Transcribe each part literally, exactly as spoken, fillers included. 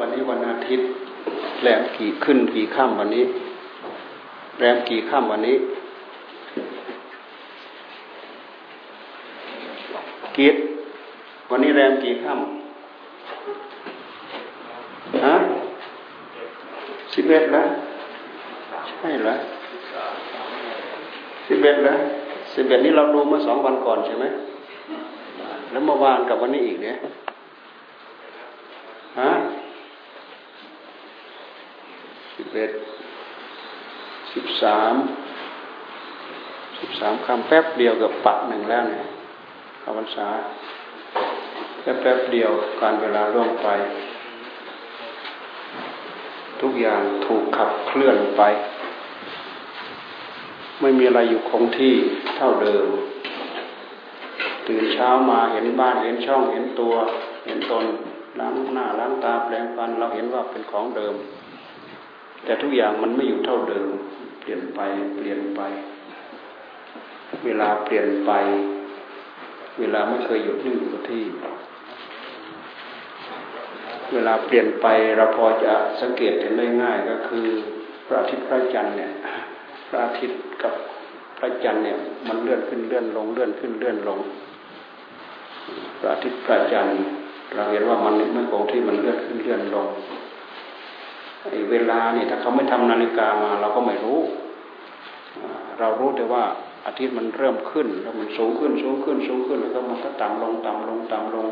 วันนี้วันอาทิตย์แรมกี่ขึ้นกี่ค่ำวันนี้แรมกี่ค่ำวันนี้กิจวันนี้แรมกี่ค่ำฮะสิบเอ็ดแล้วใช่เหรอสิบเอ็ดแล้วสิบเอ็ดนี้เราดูเมื่อสองวันก่อนใช่ไหมแล้วเมื่อวานกับวันนี้อีกเนี่ยฮะสิบเอ็ดสิบสามสิบสามคำแป๊บเดียวกับปะหนึ่งแล้วเนี่ยอวสานแป๊บเดียวการเวลาล่วงไปทุกอย่างถูกขับเคลื่อนไปไม่มีอะไรอยู่คงที่เท่าเดิมตื่นเช้ามาเห็นบ้านเห็นช่องเห็นตัวเห็นตนล้างหน้าล้างตาแปรงฟันเราเห็นว่าเป็นของเดิมแต่ทุกอย่างมันไม่อยู่เท่าเดิมเปลี่ยนไปเปลี่ยนไปเวลาเปลี่ยนไปเวลาไม่เคยหยุดนิ่งอยู่กับที่เวลาเปลี่ยนไปเราพอจะสังเกตเห็นได้ง่ายก็คือพระอาทิตย์พระจันทร์เนี่ยพระอาทิตย์กับพระจันทร์เนี่ยมันเลื่อนขึ้นเลื่อนลงเลื่อนขึ้นเลื่อนลงพระอาทิตย์พระจันทร์เราเห็นว่ามันไม่คงที่มันเลื่อนขึ้นเลื่อนลงไอ้เวลานี่ถ้าเขาไม่ทำนาฬิกามาเราก็ไม่รู้เรารู้แต่ว่าอาทิตย์มันเริ่มขึ้นแล้วมันสูงขึ้นสูงขึ้นสูงขึ้นแล้วก็มันก็ต่ำลงต่ำลงต่ำลง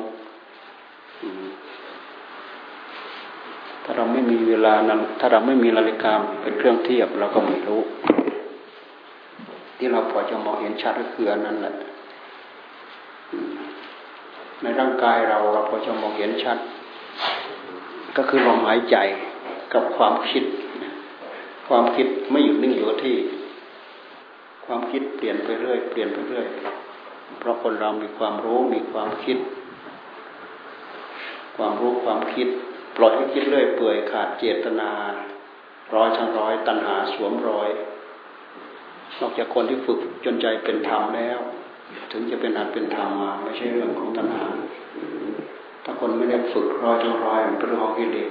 ถ้าเราไม่มีเวลานั้นถ้าเราไม่มีนาฬิกาเป็นเครื่องเทียบเราก็ไม่รู้ที่เราพอจะมองเห็นชัดก็คืออันนั้นแหละในร่างกายเราเราพอจะมองเห็นชัดก็คือลมหายใจกับความคิดความคิดไม่อยู่นิ่งอยู่กับที่ความคิดเปลี่ยนไปเรื่อยเปลี่ยนไปเรื่อยเพราะคนเรามีความรู้มีความคิดความรู้ความคิดปล่อยให้คิดเรื่อยเปื่อยขาดเจตนาร้อยทั้งร้อยตัณหาสวมรอยนอกจากคนที่ฝึกจนใจเป็นธรรมแล้วถึงจะเป็นอัตเป็นธรรมมาไม่ใช่เรื่องของตัณหาถ้าคนไม่ได้ฝึกร้อยทั้งร้อยมันเป็นเรื่องของกิเลส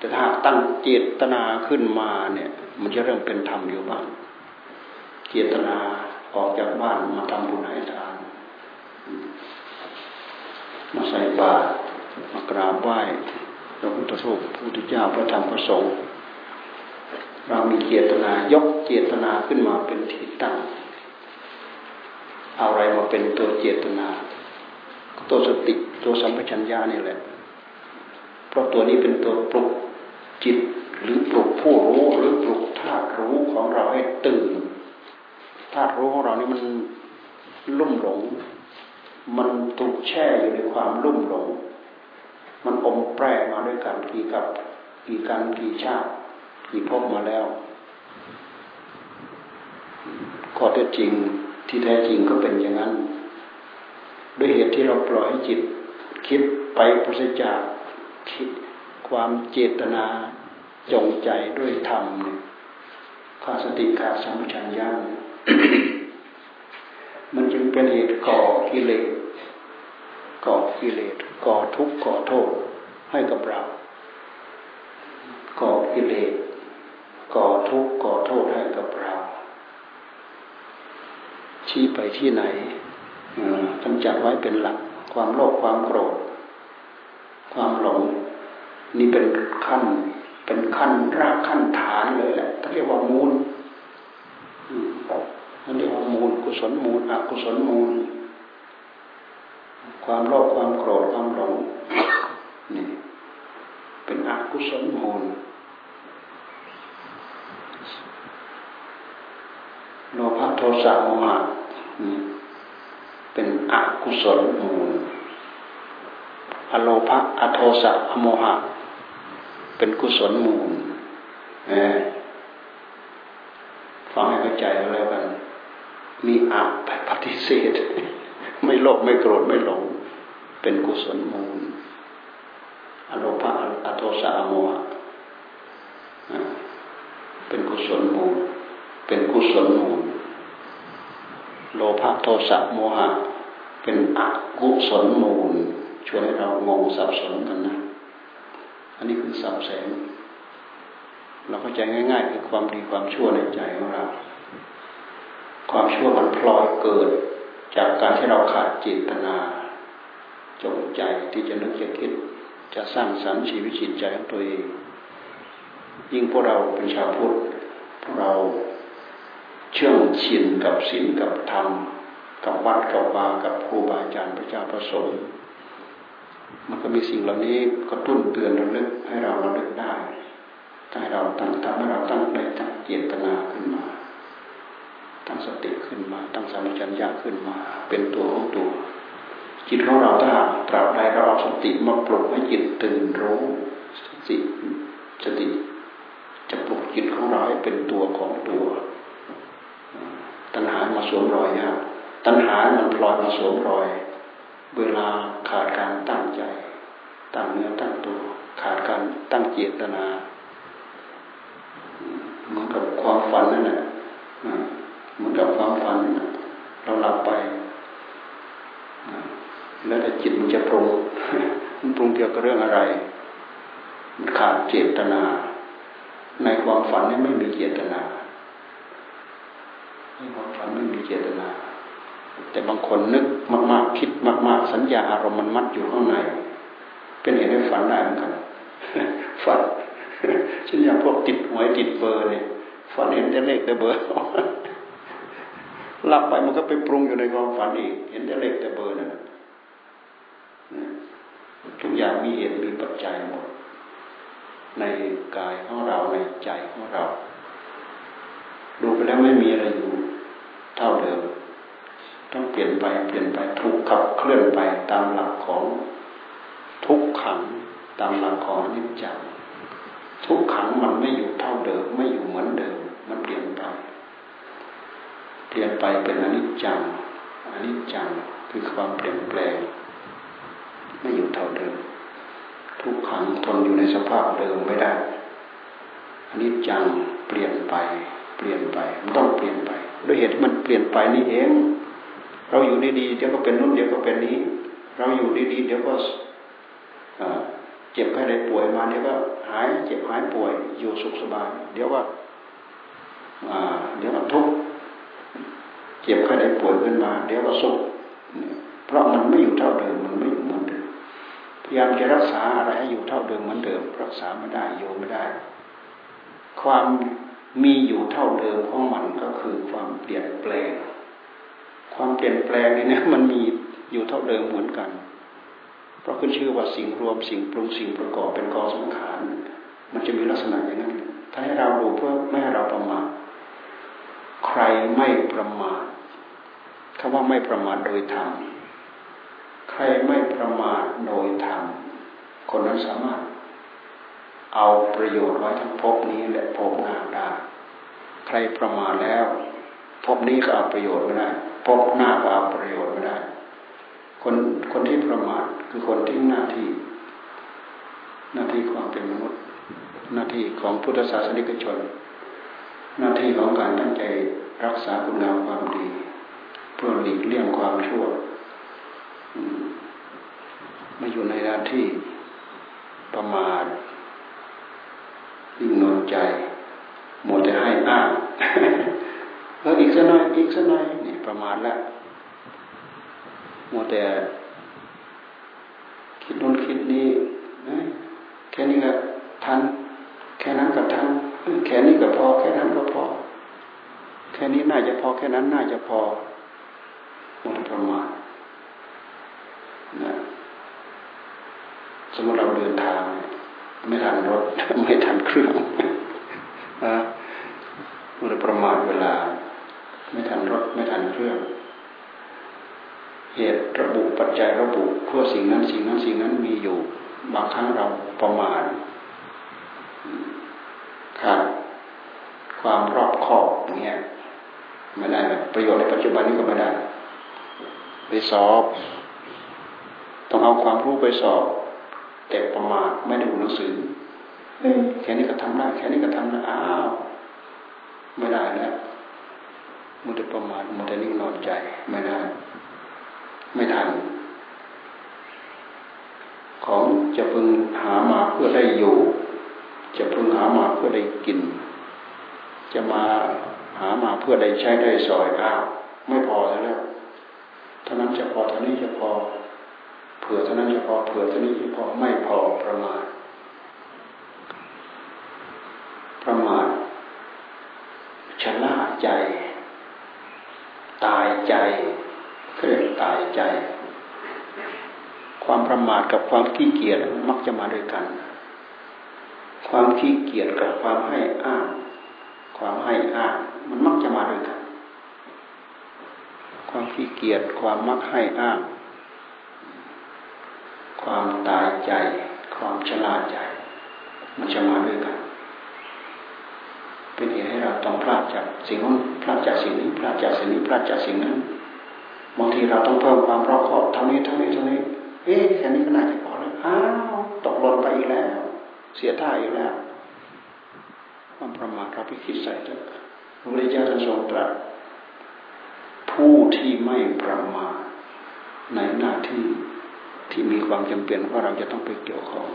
แต่ถ้าตั้งเจตนาขึ้นมาเนี่ยมันจะเริ่มเป็นธรรมอยู่บ้างเจตนาออกจากบ้านมาทำบุญให้ทานมาใส่บาตรมากราบไหว้พระพุทธรูปพระพุทธเจ้าพระธรรมพระสงฆ์เรามีเจตนายกเจตนาขึ้นมาเป็นที่ตั้งเอาอะไรมาเป็นตัวเจตนาตัวสติตัวสัมปชัญญะนี่แหละเพราะตัวนี้เป็นตัวปลุกจิตหรือปลุกผู้รู้หรือปลุกธาตุรู้ของเราให้ตื่นธาตุรู้ของเรานี่มันลุ่มหลงมันถูกแช่อยู่ในความลุ่มหลงมันอมแปรมาด้วยกันกี่กับกี่กันกี่ชาติกี่พบมาแล้วข้อเท็จจริงที่แท้จริงก็เป็นอย่างนั้นด้วยเหตุที่เราปล่อยให้จิตคิดไปปราศจากความเจตนาจงใจด้วยธรรมเนี่ยขาดสติขาดสัมปชัญญะ มันจึงเป็นเหตุก่อกิเลสก่อกิเลสก่อทุกข์ก่อโทษให้กับเราก่อกิเลสก่อทุกข์ก่อโทษให้กับเราชี้ไปที่ไหนกำจัดไว้เป็นหลักความโลภความโกรธความหลงนี่เป็นขั้นเป็นขั้นรากขั้นฐานเลยแหละเรียกว่ามูลเรียกว่ามูลกุศลมูลอกุศลมูลความโลภความโกรธความหลงนี่เป็นอกุศลมูลโลภะโทสะโมหะนี่เป็นอกุศลมูลอโลภะอโทสะอโมหะเป็นกุศลมูลฟังให้เข้าใจแล้วกันมีอาภัยปฏิเสธไม่โลภไม่โกรธไม่หลงเป็นกุศลมูลอโลภะอโทสะอโมหะเป็นกุศลมูลเป็นกุศลมูลโลภะโทสะโมหะเป็นอกุศลมูลชวนให้เรางงสับสนกันนะ อันนี้คือสับแสงเราเข้าใจง่ายๆคือความดีความชั่วในใจของเราความชั่วมันพลอยเกิดจากการที่เราขาดเจตนาจงใจที่จะนึกจะคิดจะสร้างสรรค์ชีวิตจิตใจของตัวเองยิ่งพวกเราเป็นชาวพุทธพวกเราเชื่องชินกับศีลกับธรรมกับวัดกับวากับครูบาอาจารย์พระเจ้าพระสงฆ์มันก็มีสิ่งเหล่านี้กระตุ้นเตือนระลึกให้เราระลึกได้ถ้าเราตั้งทำให้เราตั้งใจตั้งเจตนาขึ้นมาตั้งสติขึ้นมาตั้งสัมปชัญญะขึ้นมาเป็นตัวของตัวจิตของเราถ้าตราบใดเราเอาสติมาปลุกให้จิตตื่นรู้สติสติจะปลุกจิตของเราให้เป็นตัวของตัวตัณหามาสวมรอยครับตัณหามันพลอยมาสวมรอยเวลาขาดการตั้งใจตั้งเนื้อตั้งตัวขาดการตั้งเจตนาเหมือนกับความฝันนั่นแหละเหมือนกับความฝันเราหลับไปแล้วแต่จิตมันจะปรุงมันปรุงเกี่ยวกับเรื่องอะไรมันขาดเจตนาในความฝันนี่ไม่มีเจตนาในความฝันไม่มีเจตนาแต่บางคนนึกมากๆคิดมากๆสัญญาอารมณ์มันมัดอยู่ข้างในเป็นเหตุให้ฝันได้เหมือนกันฝันฉันอยากพวกติดหวยติดเบอร์เนี่ยฝันเห็นแต่เลขแต่เบอร์หลับไปมันก็ไปปรุงอยู่ในความฝันอีกเห็นแต่เลขแต่เบอร์นั่นทุกอย่างมีเหตุมีปัจจัยหมดในกายของเราในใจของเราดูไปแล้วไม่มีอะไรอยู่เท่าเดิมต้องเปลี่ยนไปเปลี่ยนไปทุกข์ขับเคลื่อนไปตามหลักของทุกขังตามหลักของอนิจจังทุกขังมันไม่อยู่เท่าเดิมไม่อยู่เหมือนเดิมมันเปลี่ยนไปเปลี่ยนไปเป็นอนิจจังอนิจจังคือความเปลี่ยนแปลงไม่อยู่เท่าเดิมทุกขังทนอยู่ในสภาพเดิมไม่ได้อนิจจังเปลี่ยนไปเปลี่ยนไปมันต้องเปลี่ยนไปด้วยเหตุมันเปลี่ยนไปนี่เองเราอยู่ดีๆเดี๋ยวก็เป็นนู่นเดี๋ยวก็เป็นนี้เราอยู่ดีๆเดี๋ยวก็เจ็บแค่ไหนป่วยมาเดี๋ยวก็หายเจ็บหายป่วยอยู่สุขสบายเดี๋ยวก็เดี๋ยวก็ทุกข์เจ็บแค่ไหนป่วยขึ้นมาเดี๋ยวก็สุขเพราะมันไม่อยู่เท่าเดิมมันไม่อยู่เหมือนเดิมพยายามจะรักษาอะไรให้อยู่เท่าเดิมเหมือนเดิมรักษาไม่ได้โยไม่ได้ความมีอยู่เท่าเดิมของมันก็คือความเปลี่ยนแปลงความเปลี่ยนแปลงนี่นะมันมีอยู่เท่าเดิมเหมือนกันเพราะขึ้นชื่อว่าสิ่งรวมสิ่งปรุงสิ่งประกอบเป็นกองสังขารมันจะมีลักษณะอย่างนั้นถ้าให้เราดูเพื่อไม่ให้เราประมาทใครไม่ประมาทคำว่าไม่ประมาทโดยธรรมใครไม่ประมาทโดยธรรมคนนั้นสามารถเอาประโยชน์ไว้ทั้งภพนี้และภพหน้าได้ใครประมาทแล้วภพนี้ก็เอาประโยชน์ไม่ได้พบหน้าก็เอาประโยชน์ไม่ได้คนคนที่ประมาทคือคนที่หน้าที่หน้าที่ความเป็นมนุษย์หน้าที่ของพุทธศาสนิกชนหน้าที่ของการตั้งใจรักษาคุณงามความดีเพื่อหลีกเลี่ยงความชั่วไม่อยู่ในหน้าที่ประมาทนิ่งนอนใจมัวแต่ให้อ้างเอออีกสักหน่อยอีกสักหน่อยนี่ประมาณละมัวแต่คิดโน้นคิดนี้แค่นี้ก็ทันแค่นั้นก็ทันแค่นี้ก็พอแค่นั้นก็พอแค่นี้น่าจะพอแค่นั้นน่าจะพอมัวแต่ประมาณนะสมมติเราเดินทางไม่ทันรถไม่ทันเครื่องนะมัวแต่ประมาณเวลาไม่ทันรถไม่ทันเครื่องเหตุระบุปัจจัยระบุเพื่อสิ่งนั้นสิ่งนั้นสิ่งนั้นมีอยู่บางครั้งเราประมาทขาดความรอบคอบอย่างเงี้ยไม่ได้ประโยชน์ในปัจจุบันนี้ก็ไม่ได้ไปสอบต้องเอาความรู้ไปสอบแต่ประมาทไม่ได้อ่านหนังสือแค่นี้ก็ทำได้แค่นี้ก็ทำได้อ้าวไม่ได้แล้วมันจะประมาทมันจะนิ่งนอนใจไม่ได้ไม่ทัน ของจะพึงหามาเพื่อได้อยู่จะพึงหามาเพื่อได้กินจะมาหามาเพื่อได้ใช้ได้สอยอ้าวไม่พอแล้วเท่านั้นจะพอเท่านี้จะพอเผื่อเท่านั้นจะพอเผื่อเท่านี้จะพอไม่พอประมาทประมาทชะล่าใจตายใจเครียดตายใจความประมาทกับความขี้เกียจมักจะมาด้วยกันความขี้เกียจกับความให้อ้างความให้อ้างมันมักจะมาด้วยกันความขี้เกียจความมักให้อ้างความตายใจความชราใจมันจะมาด้วยกันเป็นเหตุให้เราต้องพลาดจากสิ่งนั้นพลาดจากสิ่งนี้พลาดจากสิ่งนี้พลาดจากสิ่งนั้นบางทีเราต้องเพิ่มความรอบคอบเท่านี้เท่านี้เท่านี้เอ๊ะแค่นี้ก็น่าจะพอแล้วอ้าวตกหล่นไปอีกแล้วเสียท่าอีกแล้วความประมาทเราไปคิดใส่เถอะพระพุทธเจ้าท่านทรงตรัสผู้ที่ไม่ประมาทในหน้าที่ที่มีความจำเป็นว่าเราจะต้องไปเกี่ยวข้อง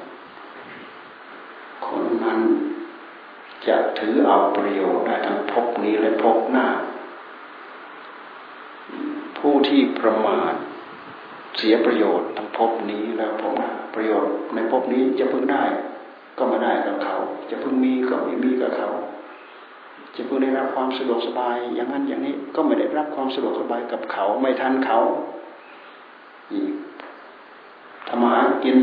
คนนั้นจะถือเอาประโยชน์ได้ทั้งภพนี้และภพหน้าผู้ที่ประมาทเสียประโยชน์ทั้งภพนี้และภพหน้าประโยชน์ในภพนี้จะพึงได้ก็มาได้กับเขาจะพึงมีก็ไม่มีกับเขาจะพึงได้รับความสะดวกสบายอย่างนั้นอย่างนี้ก็ไม่ได้รับความสะดวกสบายกับเขาไม่ทันเขาทำมาหากิน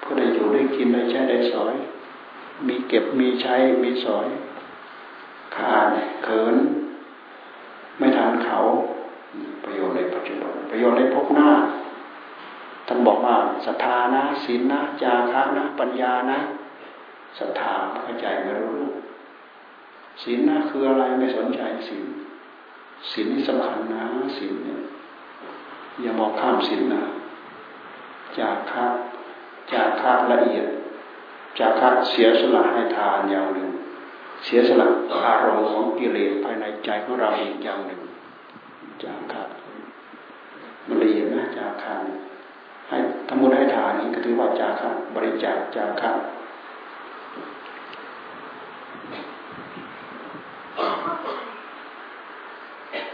เพื่อได้อยู่ได้กินได้ใช้ได้สอยมีเก็บมีใช้มีสอยขาดเขินไม่ทันเขาประโยชน์ในปัจจุบันประโยชน์ในภพหน้าท่านบอกว่าศรัทธานะศีลนะจาคะนะปัญญานะศรัทธาเข้าใจไม่รู้ศีลนะคืออะไรไม่สนใจศีลศีลนี่สำคัญนะศีลเนี่ยอย่ามองข้ามศีลนะจาคะจาคะละเอียดจาคะเสียสละให้ทานอย่างหนึ่งเสียสละอารมณ์ของกิเลสภายในใจของเราอีกอย่างหนึ่งจาคะมันละเอียดนะจาคะให้ทำบุญให้ทานนี่ก็ถือว่าจาคะบริจาคจาคะ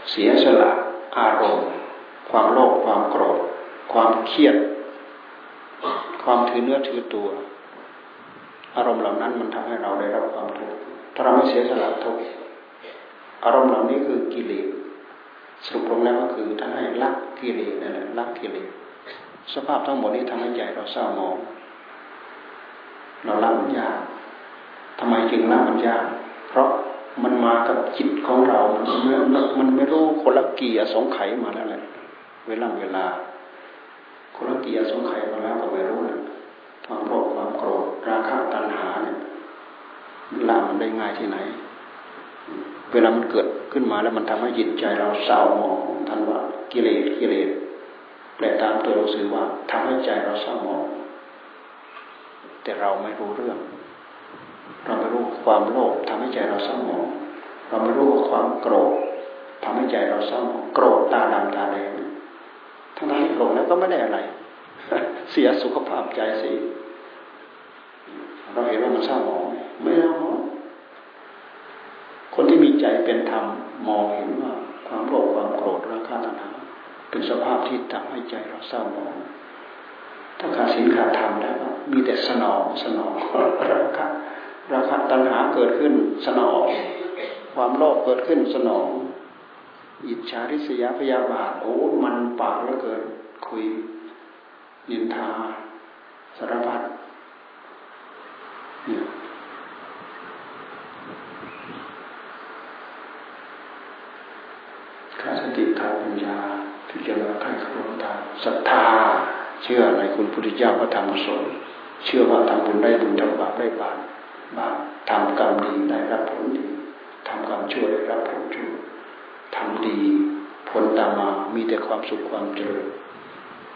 เสียสละอารมณ์ความโลภความโกรธความเครียดความถือเนื้อถือตัวอารมณ์เหล่านั้นมันทำให้เราได้รับความทุกข์ถ้าเราไม่เสียสละทุกข์อารมณ์เหล่านี้คือกิเลสสรุปลงแล้วก็คือท่านให้ละกิเลสนั่นแหละละกิเลสสภาพทั้งหมดนี้ทำให้ใจเราเศร้าหมองเราละมันยากทำไมจึงละมันยากเพราะมันมากับจิตของเรามันมันไม่รู้คนละกี่อสงไขยมาแล้วแหละเวลาเวลาคนละกี่อสงไขยมาแล้วก็ไม่รู้นะความโลภความโกรธราคะตัณหาเนี่ยละมันได้ง่ายที่ไหนเวลามันเกิดขึ้นมาแล้วมันทำให้จิตใจเราเศร้าหมองท่านว่ากิเลสกิเลสแปลตามตัวหนังสือว่าทำให้ใจเราเศร้าหมองแต่เราไม่รู้เรื่องเราไม่รู้ความโลภทำให้ใจเราเศร้าหมองเราไม่รู้ว่าความโกรธทำให้ใจเราเศร้าหมองโกรธตาดำตาแดงทั้งนั้นที่โกรธแล้วก็ไม่ได้อะไรเสียสุขภาพใจสิเราเห็นว่ามันเศร้าหมองไม่เศร้าหมองคนที่มีใจเป็นธรรมมองเห็นว่าความโลภความโกรธราคะตัณหาเป็นสภาพที่ทำให้ใจเราเศร้าหมองถ้าขาดศีลขาดธรรมแล้วมีแต่สนองสนองราคะราคะตัณหาเกิดขึ้นสนองความโลภเกิดขึ้นสนองอิจฉาริษยาพยาบาทโอ้มันปากเหลือเกินคุยนินทาสารพัดเนี่ยขาดสติขาดปัญญาที่จะละขันธ์ขันธ์ตาศรัทธาเชื่อในคุณพุทธเจ้าพระธรรมสงฆ์เชื่อว่าทำบุญได้บุญทำบาปได้บาปบาปทำกรรมดีได้รับผลดีทำกรรมชั่วได้รับผลชั่วทำดีผลตามมามีแต่ความสุขความเจริญ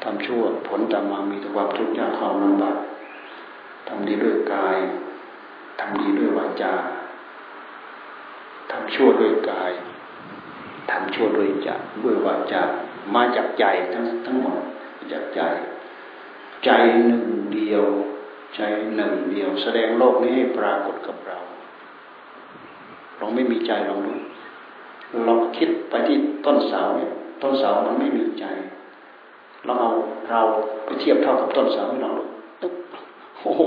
ทำชั่วผลตามมามีแต่ความทุกข์ยากความลำบากทำดีด้วยกายทำดีด้วยวาจาทำชั่วด้วยกายทำชั่วด้วยใจด้วยวาจามาจากใจทั้งทั้งหมดจากใจ ใจหนึ่งเดียวใจหนึ่งเดียวแสดงโลกนี้ให้ปรากฏกับเราเราไม่มีใจเรารู้เราคิดไปที่ต้นเสาเนี่ยต้นเสามันไม่มีใจเราเอาเราไปเทียบเท่ากับต้นเสาให้เรารู้โอ้โห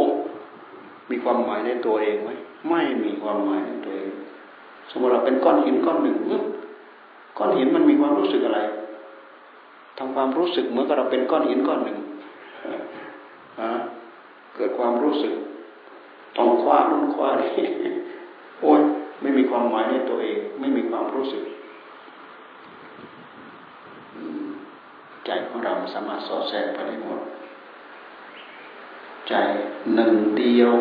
มีความหมายในตัวเองไหมไม่มีความหมายในตัวเองสมมติเราเป็นก้อนหินก้อนหนึ่งก้อนหินมันมีความรู้สึกอะไรทำความรู้สึกเหมือนกับเราเป็นก้อนหินก้อนหนึ่งเกิดความรู้สึกต้องคว้านู่นคว้านี่โอ้ยไม่มีความหมายในตัวเองไม่มีความรู้สึกใจของเราสามารถสอดแทรกไปได้หมดใจหนึ่งเดียว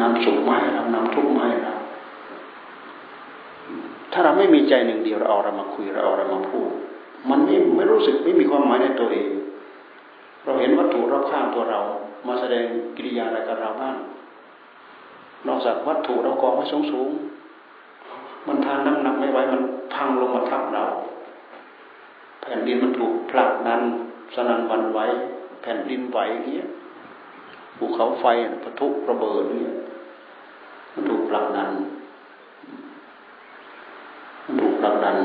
นำสุขมาให้เรานำทุกข์มาให้เราถ้าเราไม่มีใจหนึ่งเดียวเราเอาอะไรมาคุยเราเอาอะไรมาพูดมันไม่ไม่รู้สึกไม่มีความหมายในตัวเองเราเห็นวัตถุรอบข้างตัวเรามาแสดงกิริยาอะไรกับเราบ้างนอกจากวัตถุเรากองไว้สูงๆมันทานน้ำหนักไม่ไหวมันพังลงมาทับเราแผ่นดินมันถูกผลักดันสนั่นหวั่นไหวแผ่นดินไหวอย่างเงี้ยภูเขาไฟปะทุระเบิดเนี่ยมันถูกผลักดันมันถูกผลักดัน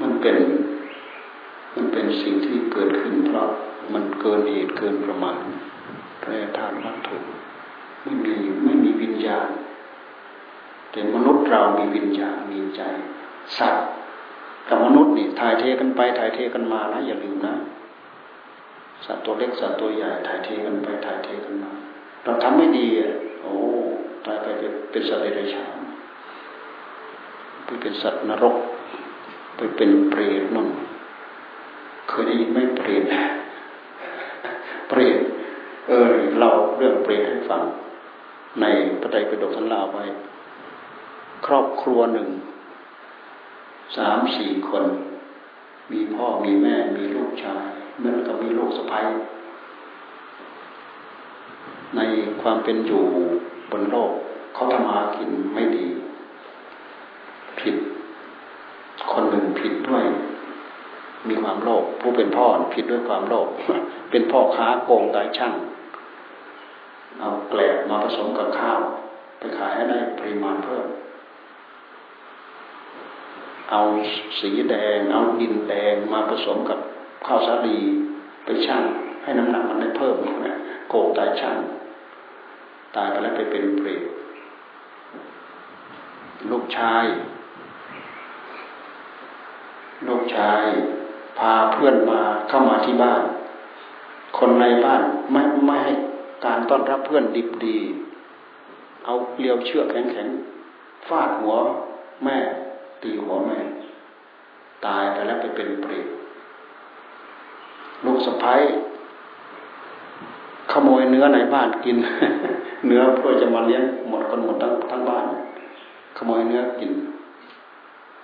มันเป็นมันเป็นสิ่งที่เกิดขึ้นเพราะมันเกินเหตุเกินประมาณแปรธาตุวัตถุไม่มีไม่มีวิญญาณแต่มนุษย์เรามีวิญญาณมีใจสัตว์กับมนุษย์นี่ถ่ายเทกันไปถ่ายเทกันมานะอย่าลืมนะสัตว์ตัวเล็กสัตว์ตัวใหญ่ถ่ายเทกันไปถ่ายเทกันมาเราทำไม่ดีโอ้ตายไปเป็นสัตว์เดรัจฉานไปเป็นสัตว์นรกไปเป็นเปรตนั่นเคยได้ยินไหมเปรตเปรตเออเราเรื่องเปรตให้ฟังในพระไตรปิฎกท่านเล่าไว้ครอบครัวหนึ่งสามสี่คนมีพ่อมีแม่มีลูกชายแล้วก็มีลูกสะใภ้ในความเป็นอยู่บนโลกเขาทำมากินไม่ดีผิดคนหนึ่งผิดด้วยมีความโลภผู้เป็นพ่อผิดด้วยความโลภเป็นพ่อค้าโกงกายช่างเอาแกลบมาผสมกับข้าวไปขายให้ได้ปริมาณเพิ่มเอาสีแดงเอาดินแดงมาผสมกับข้าวสาลีไปชั่งให้น้ำหนักมันได้เพิ่มนะโกงตายชั่งตายไปแล้วไปเป็นเปรตลูกชายลูกชายพาเพื่อนมาเข้ามาที่บ้านคนในบ้านไม่ไม่ให้การต้อนรับเพื่อนดิบดีเอาเกลียวเชือกแข็งๆฟาดหัวแม่ตีหัวแม่ตายไปแล้วไปเป็นเปรตลูกสะใภ้ขโมยเนื้อในบ้านกิน เนื้อเพื่อจะมาเลี้ยงหมดคนหมดทั้งทั้งบ้านขโมยเนื้อกิน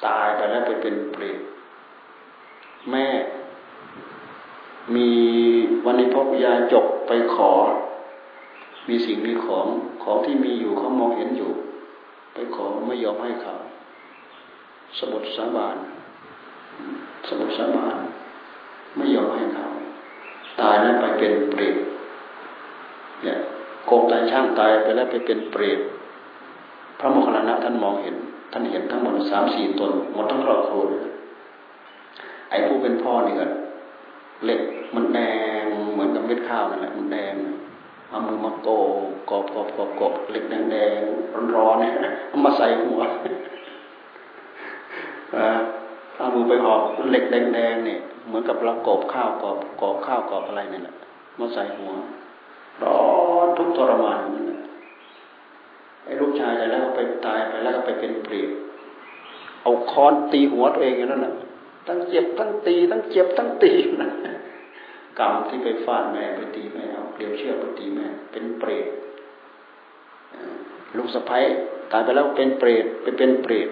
ตายไปแล้วไปเป็นเปรตแม่มีวันนี้พ่อยายจกไปขอมีสิ่งมีของของที่มีอยู่เขามองเห็นอยู่ไปขอไม่ยอมให้เขาสมุดสาบานสมุดสาบานไม่ยอมให้เขาตายแล้วไปเป็นเปรตเนี่ยโกงตายช่างตายไปแล้วไปเป็นเปรตพระโมคคัลลานะท่านมองเห็นท่านเห็นทั้งหมดสามสี่ตนหมดทั้งครอบครัวไอ้ผู้เป็นพ่อนี่ก็เล็กมันแดงเหมือนกับเม็ดข้าวนั่นแหละมันแดงเอามือมาโกกอบกอบกอบกอบเล็กแดงแดงร้อนๆเนี่ยเอามาใส่หัวเอามือไปหอบเหล็กแดงๆเนี่ยเหมือนกับเรากอบข้าวกอบกอบข้าวกอบอะไรนี่แหละมาใส่หัวร้อนทุกทรมานนั่นแหละไอ้ลูกชายแล้วก็ไปตายไปแล้วก็ไปเป็นเปรตเอาค้อนตีหัวตัวเองอย่างนั้นแหละทั้งเจ็บทั้งตีทั้งเจ็บทั้งตีนะกรรมที่ไปฟาดแม่ไปตีแม่เอาเกลียวเชือกไปตีแม่เป็นเปรตลูกสะใภ้ตายไปแล้วเป็นเปรตไปเป็นเปรต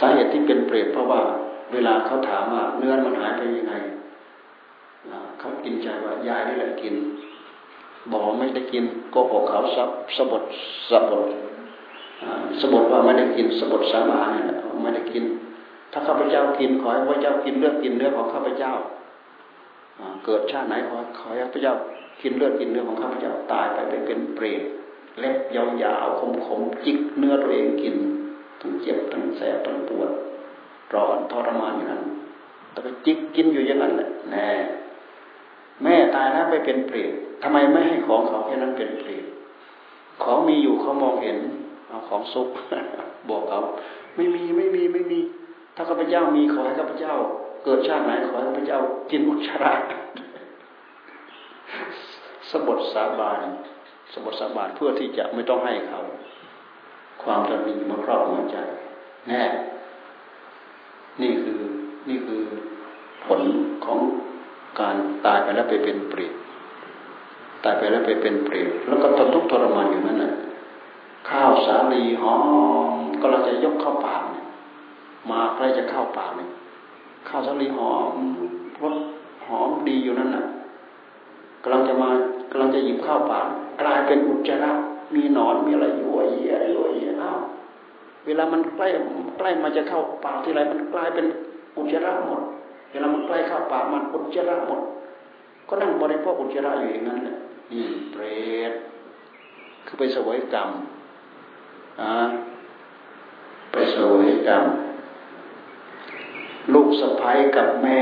สาเหตุที่เป็นเปรตเพราะว่าเวลาเขาถามว่าเนื้อมันหายไปยังไงเขากินใจว่ายายนี่แหละกินบอกไม่ได้กินโกหกเขาซับสบดสบด สมบทว่าไม่ได้กินสมบทสามาเนี่ยไม่ได้กินถ้าข้าพเจ้ากินขอให้ข้าพเจ้ากินเลือดกินเนื้อของข้าพเจ้าเกิดชาติไหนขอขอให้ข้าพเจ้ากินเลือดกินเนื้อของข้าพเจ้าตายไปไปเป็นเปรตเล็บยาวๆคมๆจิกเนื้อตัวเองกินทั้งเจ็บทั้งแสบทั้งปวดร้อนทรมานอย่างนั้นแต่ไปจิกกินอยู่อย่างนั้นแหละแน่แม่ตายแล้วไปเป็นเปรตทำไมไม่ให้ของเขาแค่นั้นเป็นเปรตของมีอยู่เขามองเห็นเอาของซุกบอกเอาไม่มีไม่มีไม่มีถ้าข้าพเจ้ามีขอให้ข้าพเจ้าเกิดชาติไหนขอให้ข้าพเจ้ากินอุจจาระสมบทสาบานสมบทสาบานเพื่อที่จะไม่ต้องให้เขาความตระหนี่มาครอบหัวใจแน่นี่คือนี่คือผลของการตายไปแล้วไปเป็นเปรตตายไปแล้วไปเป็นเปรตแล้วก็ทนทุกข์ทรมานอยู่นั่นแหละข้าวสาลีหอมก็เราจะยกเข้าปากเนี่ยมาใกล้จะเข้าปากเนี่ยข้าวสาลีหอมรสหอมดีอยู่นั่นน่ะกำลังจะมากำลังจะหยิบเข้าปากกลายเป็นอุจจาระมีหนอนมีอะไรยั่วเยียยั่วเยียอ้าวเวลามันใกล้ใกล้มาจะเข้าปากที่ไรมันกลายเป็นอุจจาระหมดเวลามันใกล้เข้าปากมันอุจจาระหมดก็นั่งบริโภคอุจจาระอยู่อย่างนั้นแหละนี่เปรตคือไปเสวยกรรมอ่าไปเสวยกรรมลูกสะใภ้กับแม่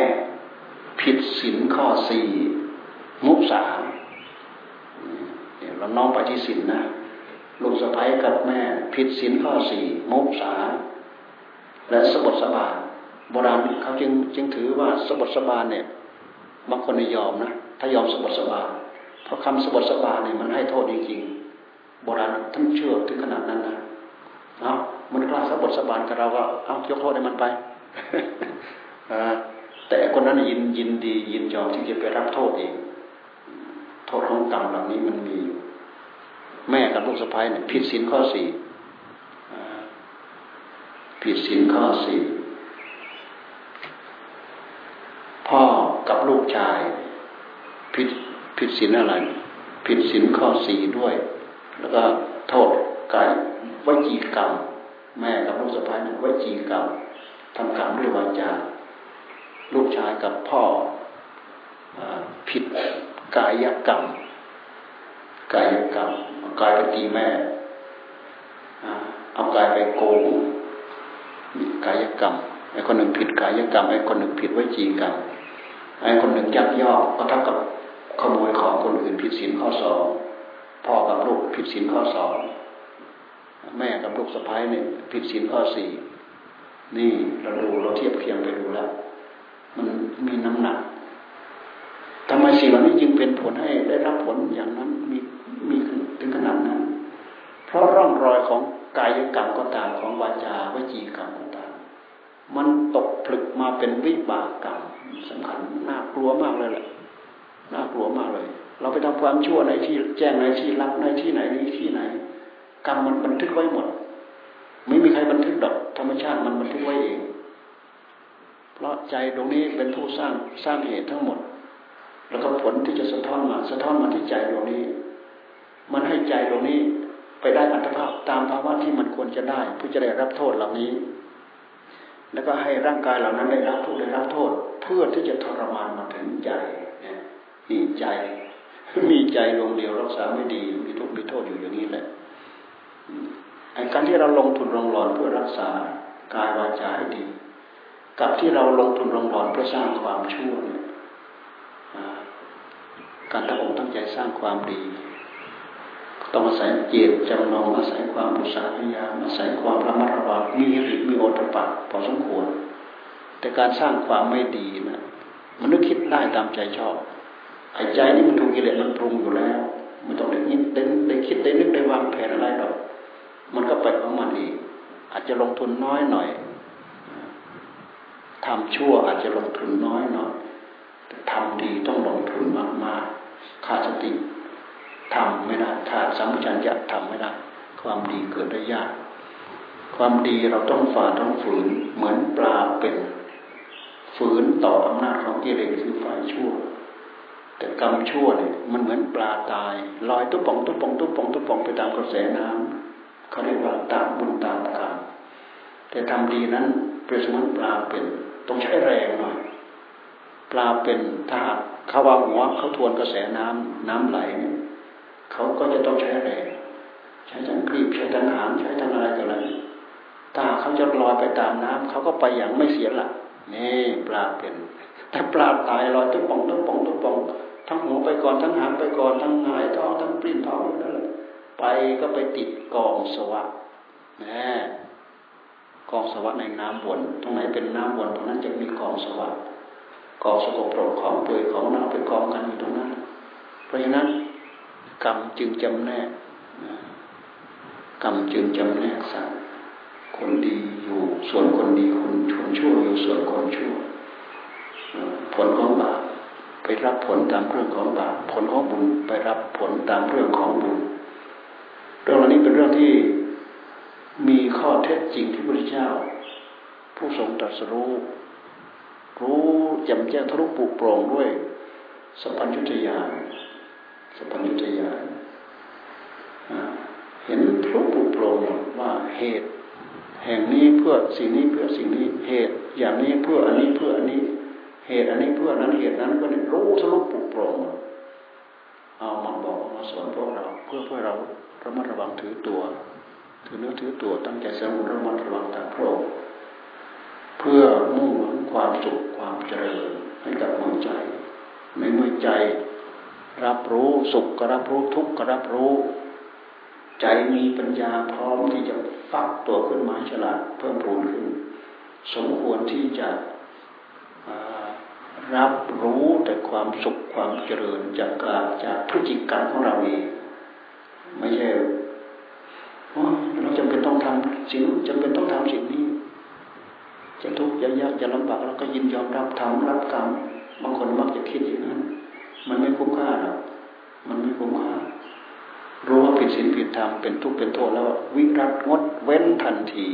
ผิดศีลข้อสี่มุสาเดี๋ยวเราน้อมไปที่ศีลนะลูกสะใภ้กับแม่ผิดศีลข้อสี่มุสาและสมบทสาบานโบราณเขาจึงจึงถือว่าสมบทสาบานเนี่ยบางคนไม่ยอมนะถ้ายอมสมบทสาบานเพราะคำสมบทสาบานเนี่ยมันให้โทษจริงๆโบราณท่านเชื่อถึงขนาดนั้นนะเอามันกล้าสมบทสาบานกับเราก็เอายกโทษให้มันไปแต่คนนั้นยินยินดียินยอมที่จะไปรับโทษเองโทษของกรรมเหล่านี้มันมีอยู่แม่กับลูกสะใภ้เนี่ยผิดศีลข้อสี่ผิดศีลข้อสี่พ่อกับลูกชายผิดผิดศีลอะไรผิดศีลข้อสี่ด้วยแล้วก็โทษกายวจีกรรมแม่กับลูกสะใภ้เนี่ยวจีกรรมทำกรรมด้วยวาจาลูกชายกับพ่อผิดกายกรรมกายกรรมเอากายไปตีแม่เอากายไปโกงกายกรรมไอ้คนหนึ่งผิดกายกรรมไอ้คนหนึ่งผิดวจีกรรมไอ้คนหนึ่งยักยอกก็เท่ากับขโมยของคนอื่นผิดศีลข้อสองพ่อกับลูกผิดศีลข้อสองแม่กับลูกสะใภ้เนี่ยผิดศีลข้อสี่นี่เราดูเราเทียบเคียงไปดูแล้วมันมีน้ำหนักทำไมสิ่งเหล่านี้จึงเป็นผลให้ได้รับผลอย่างนั้นมีมีถึงขนาดนั้นเพราะร่องรอยของกายกรรมก็ตามของวาจาวจีกรรมก็ตามมันตกผลึกมาเป็นวิบากกรรมสำคัญน่ากลัวมากเลยแหละน่ากลัวมากเลยเราไปทำความชั่วในที่แจ้งในที่ลับในที่ไหนนี้ที่ไหนกรรมมันบันทึกไว้หมดไม่มีใครบันทึกดอกธรรมชาติมันบันทึกไว้เองเพราะใจตรงนี้เป็นผู้สร้างสร้างเหตุทั้งหมดแล้วก็ผลที่จะสะท้อนมาสะท้อนมาที่ใจตรงนี้มันให้ใจตรงนี้ไปได้อัตภาพตามภาวะที่มันควรจะได้เพื่อจะได้รับโทษเหล่านี้แล้วก็ให้ร่างกายเหล่านั้นได้รับทุกข์ได้รับโทษเพื่อที่จะทรมานมาถึงใจนี่ใจมีใจดวงเดียวรักษาไม่ดีมีทุกข์มีโทษอยู่อย่างนี้แหละการที่เราลงทุนลงหลอนเพื่อรักษากายวาจาให้ดีกับที่เราลงทุนลงหลอนเพื่อสร้างความชั่วเนี่ยการตั้งอกตั้งใจสร้างความดีต้องอาศัยเจตจำนงอาศัยความอุตสาหะพยายามอาศัยความระมัดระวังมีหิริมีโอตปะพอสมควรแต่การสร้างความไม่ดีนะมันนึกคิดได้ตามใจชอบไอ้ใจนี่มันถูกกิเลสมันปรุงอยู่แล้วไม่ต้องได้ยินได้คิดได้นึกได้วางแผนอะไรหรอกมันก็ไปของมันเองอาจจะลงทุนน้อยหน่อยทำชั่วอาจจะลงทุนน้อยหน่อยแต่ทำดีต้องลงทุนมากๆขาดสติทำไม่ได้ขาดสัมปชัญญะทำไม่ได้ความดีเกิดได้ยากความดีเราต้องฝ่าต้องฝืนเหมือนปลาเป็นฝืนต่ออำนาจของกิเลสคือฝ่ายชั่วแต่กรรมชั่วเนี่ยมันเหมือนปลาตายลอยตุ๊บป่องตุ๊บป่องตุ๊บป่องตุ๊บป่องไปตามกระแสน้ำ เขาเรียกว่าตามบุญตามกรรมแต่ทำดีนั้นเปรียบเสมือนปลาเป็นต้องใช้แรงหน่อยปลาเป็นถ้าหากเขาวางหัวเขาทวนกระแสน้ำน้ำไหลเนี่ยเขาก็จะต้องใช้แรงใช้ทั้งกรีบใช้ทั้งหางใช้ทั้งอะไรต่ออะไรตาเขาจะลอยไปตามน้ำเขาก็ไปอย่างไม่เสียหลักนี่ปลาเป็นแต่ปลาตายลอยตุ๊บป่องตุ๊บป่องตุ๊บป่องทั้งหัวไปก่อนทั้งหางไปก่อนทั้งหงายท้องทั้งปลิ้นท้องนั่นแหละไปก็ไปติดกองสวะนะกองสวะในน้ำวนตรงไหนเป็นน้ำวนตรงนั้นจะมีกองสวะกองสกปรกของเปื่อยของเน่าเป็นกองกันอยู่ตรงนั้นเพราะฉะนั้นกรรมจึงจำแนกกรรมจึงจำแนกสัตว์คนดีอยู่ส่วนคนดีคนคนชั่วอยู่ส่วนคนชั่วผลของบาปไปรับผลตามเรื่องของบาปผลของบุญไปรับผลตามเรื่องของบุญเรื่องเหล่านี้เป็นเรื่องที่มีข้อเท็จจริงที่พระพุทธเจ้าผู้ทรงตรัสรู้รู้แจ่มแจ้งทะลุปลุกปลงด้วยสัพพัญญุตญาณสัพพัญญุตญาณเห็นทะลุปลุกปลงว่าเหตุแห่งนี้เพื่อสิ่งนี้เพื่อสิ่งนี้เหตุอย่างนี้เพื่ออันนี้เพื่ออันนี้เหตุอันนี้เพื่อนั้นเหตุนั้นก็เนี่ยรู้ทะลุปลุกปลงเอามาบอกมาสอนพวกเราเพื่อเพื่อเราระมัดระวังถือตัวถือเนื้อถือตัวตั้งใจสร้างระมัดระวังตามพระองค์เพื่อมุ่งหวังความสุขความเจริญให้กับหัวใจในเมื่อใจรับรู้สุขก็รับรู้ทุกข์ก็รับรู้ใจมีปัญญาพร้อมที่จะฟักตัวขึ้นมาฉลาดเพิ่มพูนขึ้นสมควรที่จะรับรู้แต่ความสุขความเจริญจากการจากพฤติกรรมของเราเองไม่ใช่เราจำเป็นต้องทำสิ่งจำเป็นต้องทำสิ่งนี้จะทุกข์จะยากจะลำบากเราก็ยินยอมรับทำรับกรรมบางคนมักจะคิดอย่างนั้นมันไม่คุ้มค่าหรอกมันไม่คุ้มค่ารู้ว่าผิดศีลผิดธรรมเป็นทุกข์เป็นโทษแล้ววิรัติงดเว้นทันที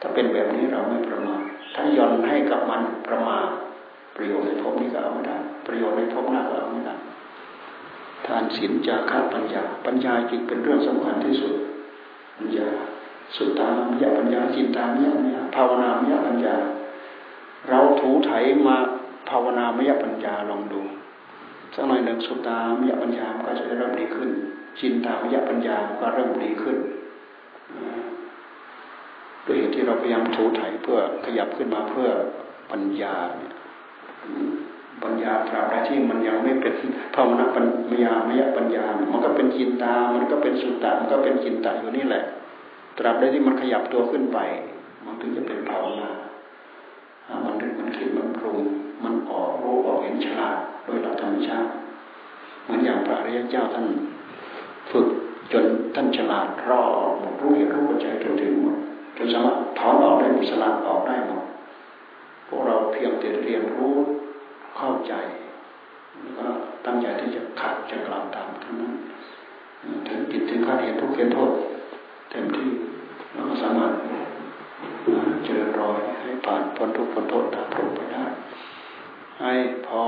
ถ้าเป็นแบบนี้เราไม่ประมาทถ้าย่อนให้กับมันประมาทประโยชน์ในภพนี้ก็เอาไม่ได้ประโยชน์ในภพหน้าก็เอาไม่ได้ทานศีลจาคะปัญญาปัญญาจึงเป็นเรื่องสำคัญที่สุดปัญญาสุตตามยปัญญาจินตามยภาวนามยปัญญาเราถูไถมาภาวนามยปัญญาลองดูสักหน่อยหนึ่งสุตตามยปัญญาก็จะเริ่มดีขึ้นจินตามยปัญญาก็เริ่มดีขึ้นด้วยเหตุที่เราพยายามถูไถเพื่อขยับขึ้นมาเพื่อปัญญาปัญญาตราบใดที่มันยังไม่เป็นภาวนาปัญญามยปัญญามันก็เป็นจินตามันก็เป็นสุตตะมันก็เป็นจินตะอยู่นี่แหละตราบใดที่มันขยับตัวขึ้นไปมันถึงจะเป็นภาวนามันเรื่องมันคิดมันปรุงมันออกรู้ออกเห็นฉลาดโดยหลักธรรมชาติเหมือนอย่างพระอริยเจ้าท่านฝึกจนท่านฉลาดรอบหมดรู้เห็นรู้เข้าใจทั่วถึงหมดจนสามารถถอนออกได้หมดฉลาดออกได้หมดพวกเราเพียงแต่เรียนรู้เข้าใจแล้วก็ตั้งใจที่จะขัดจะกล่าวตามเท่านั้นถึงจิตถึงขั้นเห็นทุกข์เห็นโทษเต็มที่เราก็สามารถเจริญรอยให้ผ่านพ้นทุกข์พ้นโทษตามพระองค์ไปได้ให้พร